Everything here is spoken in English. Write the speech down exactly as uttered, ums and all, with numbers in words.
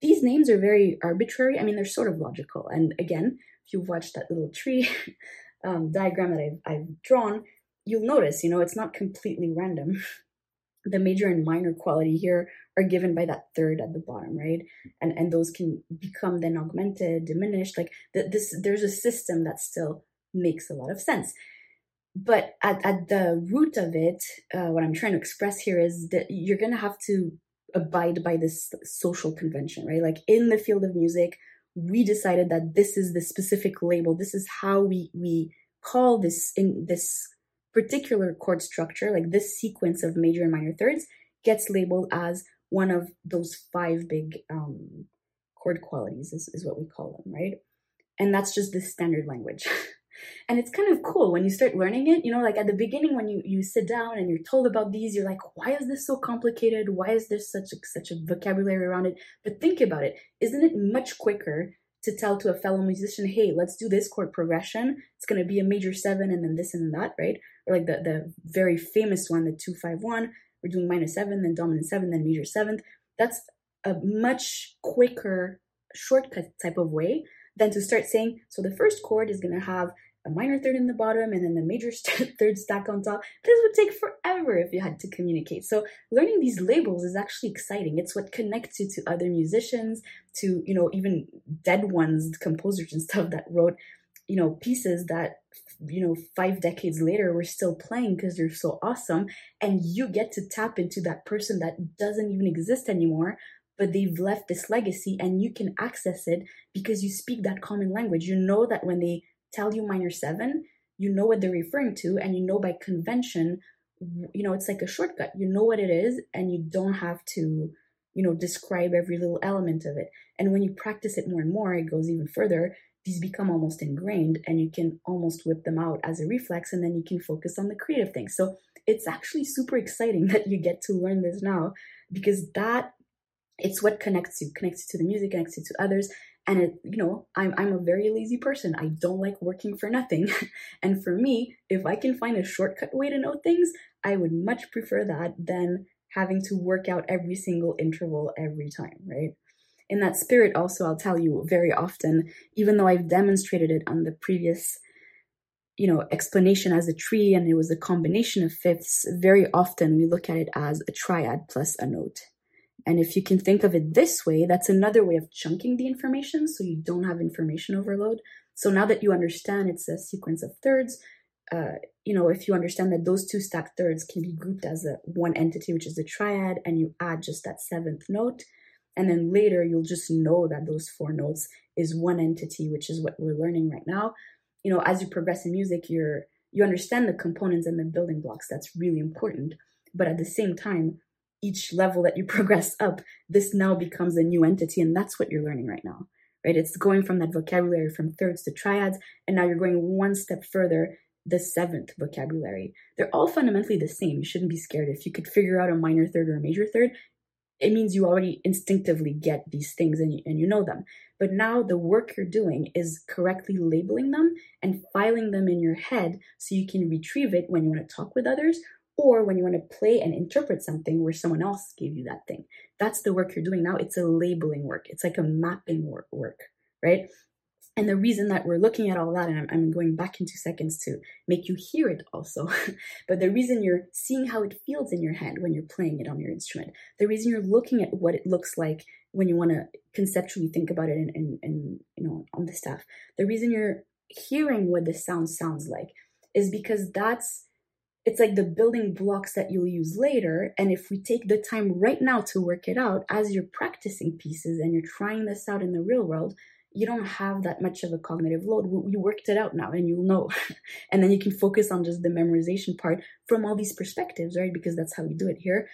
these names are very arbitrary. I mean, they're sort of logical. And again, if you've watched that little tree um, diagram that I've, I've drawn, you'll notice, you know, it's not completely random. The major and minor quality here are given by that third at the bottom, right? And and those can become then augmented, diminished. Like the, this, there's a system that still makes a lot of sense. But at, at the root of it, uh, what I'm trying to express here is that you're going to have to abide by this social convention, right? Like in the field of music, we decided that this is the specific label. This is how we we call this in this particular chord structure. Like this sequence of major and minor thirds gets labeled as one of those five big um, chord qualities is, is what we call them, right? And that's just the standard language. And it's kind of cool when you start learning it, you know, like at the beginning when you, you sit down and you're told about these, you're like, why is this so complicated? Why is there such a, such a vocabulary around it? But think about it. Isn't it much quicker to tell to a fellow musician, hey, let's do this chord progression. It's going to be a major seven and then this and that, right? Or like the, the very famous one, the two, five, one, we're doing minor seven, then dominant seven, then major seventh. That's a much quicker shortcut type of way than to start saying, so the first chord is going to have a minor third in the bottom and then the major st third stack on top. This would take forever if you had to communicate. So learning these labels is actually exciting. It's what connects you to other musicians, to, you know, even dead ones, composers and stuff that wrote, you know, pieces that, you know, five decades later we're still playing because they're so awesome. And you get to tap into that person that doesn't even exist anymore, but they've left this legacy and you can access it because you speak that common language. You know that when they tell you minor seven, you know what they're referring to, and you know by convention, you know, it's like a shortcut. You know what it is, and you don't have to, you know, describe every little element of it. And when you practice it more and more, it goes even further. These become almost ingrained, and you can almost whip them out as a reflex, and then you can focus on the creative things. So it's actually super exciting that you get to learn this now, because that, it's what connects you, connects you to the music, connects you to others. And, it, you know, I'm, I'm a very lazy person. I don't like working for nothing. And for me, if I can find a shortcut way to know things, I would much prefer that than having to work out every single interval every time, right? In that spirit also, I'll tell you very often, even though I've demonstrated it on the previous, you know, explanation as a tree and it was a combination of fifths, very often we look at it as a triad plus a note. And if you can think of it this way, that's another way of chunking the information so you don't have information overload. So now that you understand it's a sequence of thirds, uh, you know, if you understand that those two stacked thirds can be grouped as a one entity, which is the triad, and you add just that seventh note, and then later you'll just know that those four notes is one entity, which is what we're learning right now. You know, as you progress in music, you're, you understand the components and the building blocks. That's really important. But at the same time, each level that you progress up, this now becomes a new entity, and that's what you're learning right now, right? It's going from that vocabulary from thirds to triads, and now you're going one step further, the seventh vocabulary. They're all fundamentally the same. You shouldn't be scared. If you could figure out a minor third or a major third, it means you already instinctively get these things and you, and you know them. But now the work you're doing is correctly labeling them and filing them in your head so you can retrieve it when you want to talk with others, or when you want to play and interpret something where someone else gave you that thing. That's the work you're doing now. It's a labeling work. It's like a mapping work, work, right? And the reason that we're looking at all that, and I'm, I'm going back in two seconds to make you hear it also, but the reason you're seeing how it feels in your hand when you're playing it on your instrument, the reason you're looking at what it looks like when you want to conceptually think about it and, and, and you know, on the staff, the reason you're hearing what the sound sounds like is because that's, it's like the building blocks that you'll use later. And if we take the time right now to work it out, as you're practicing pieces and you're trying this out in the real world, you don't have that much of a cognitive load. You worked it out now and you'll know. And then you can focus on just the memorization part from all these perspectives, right? Because that's how we do it here.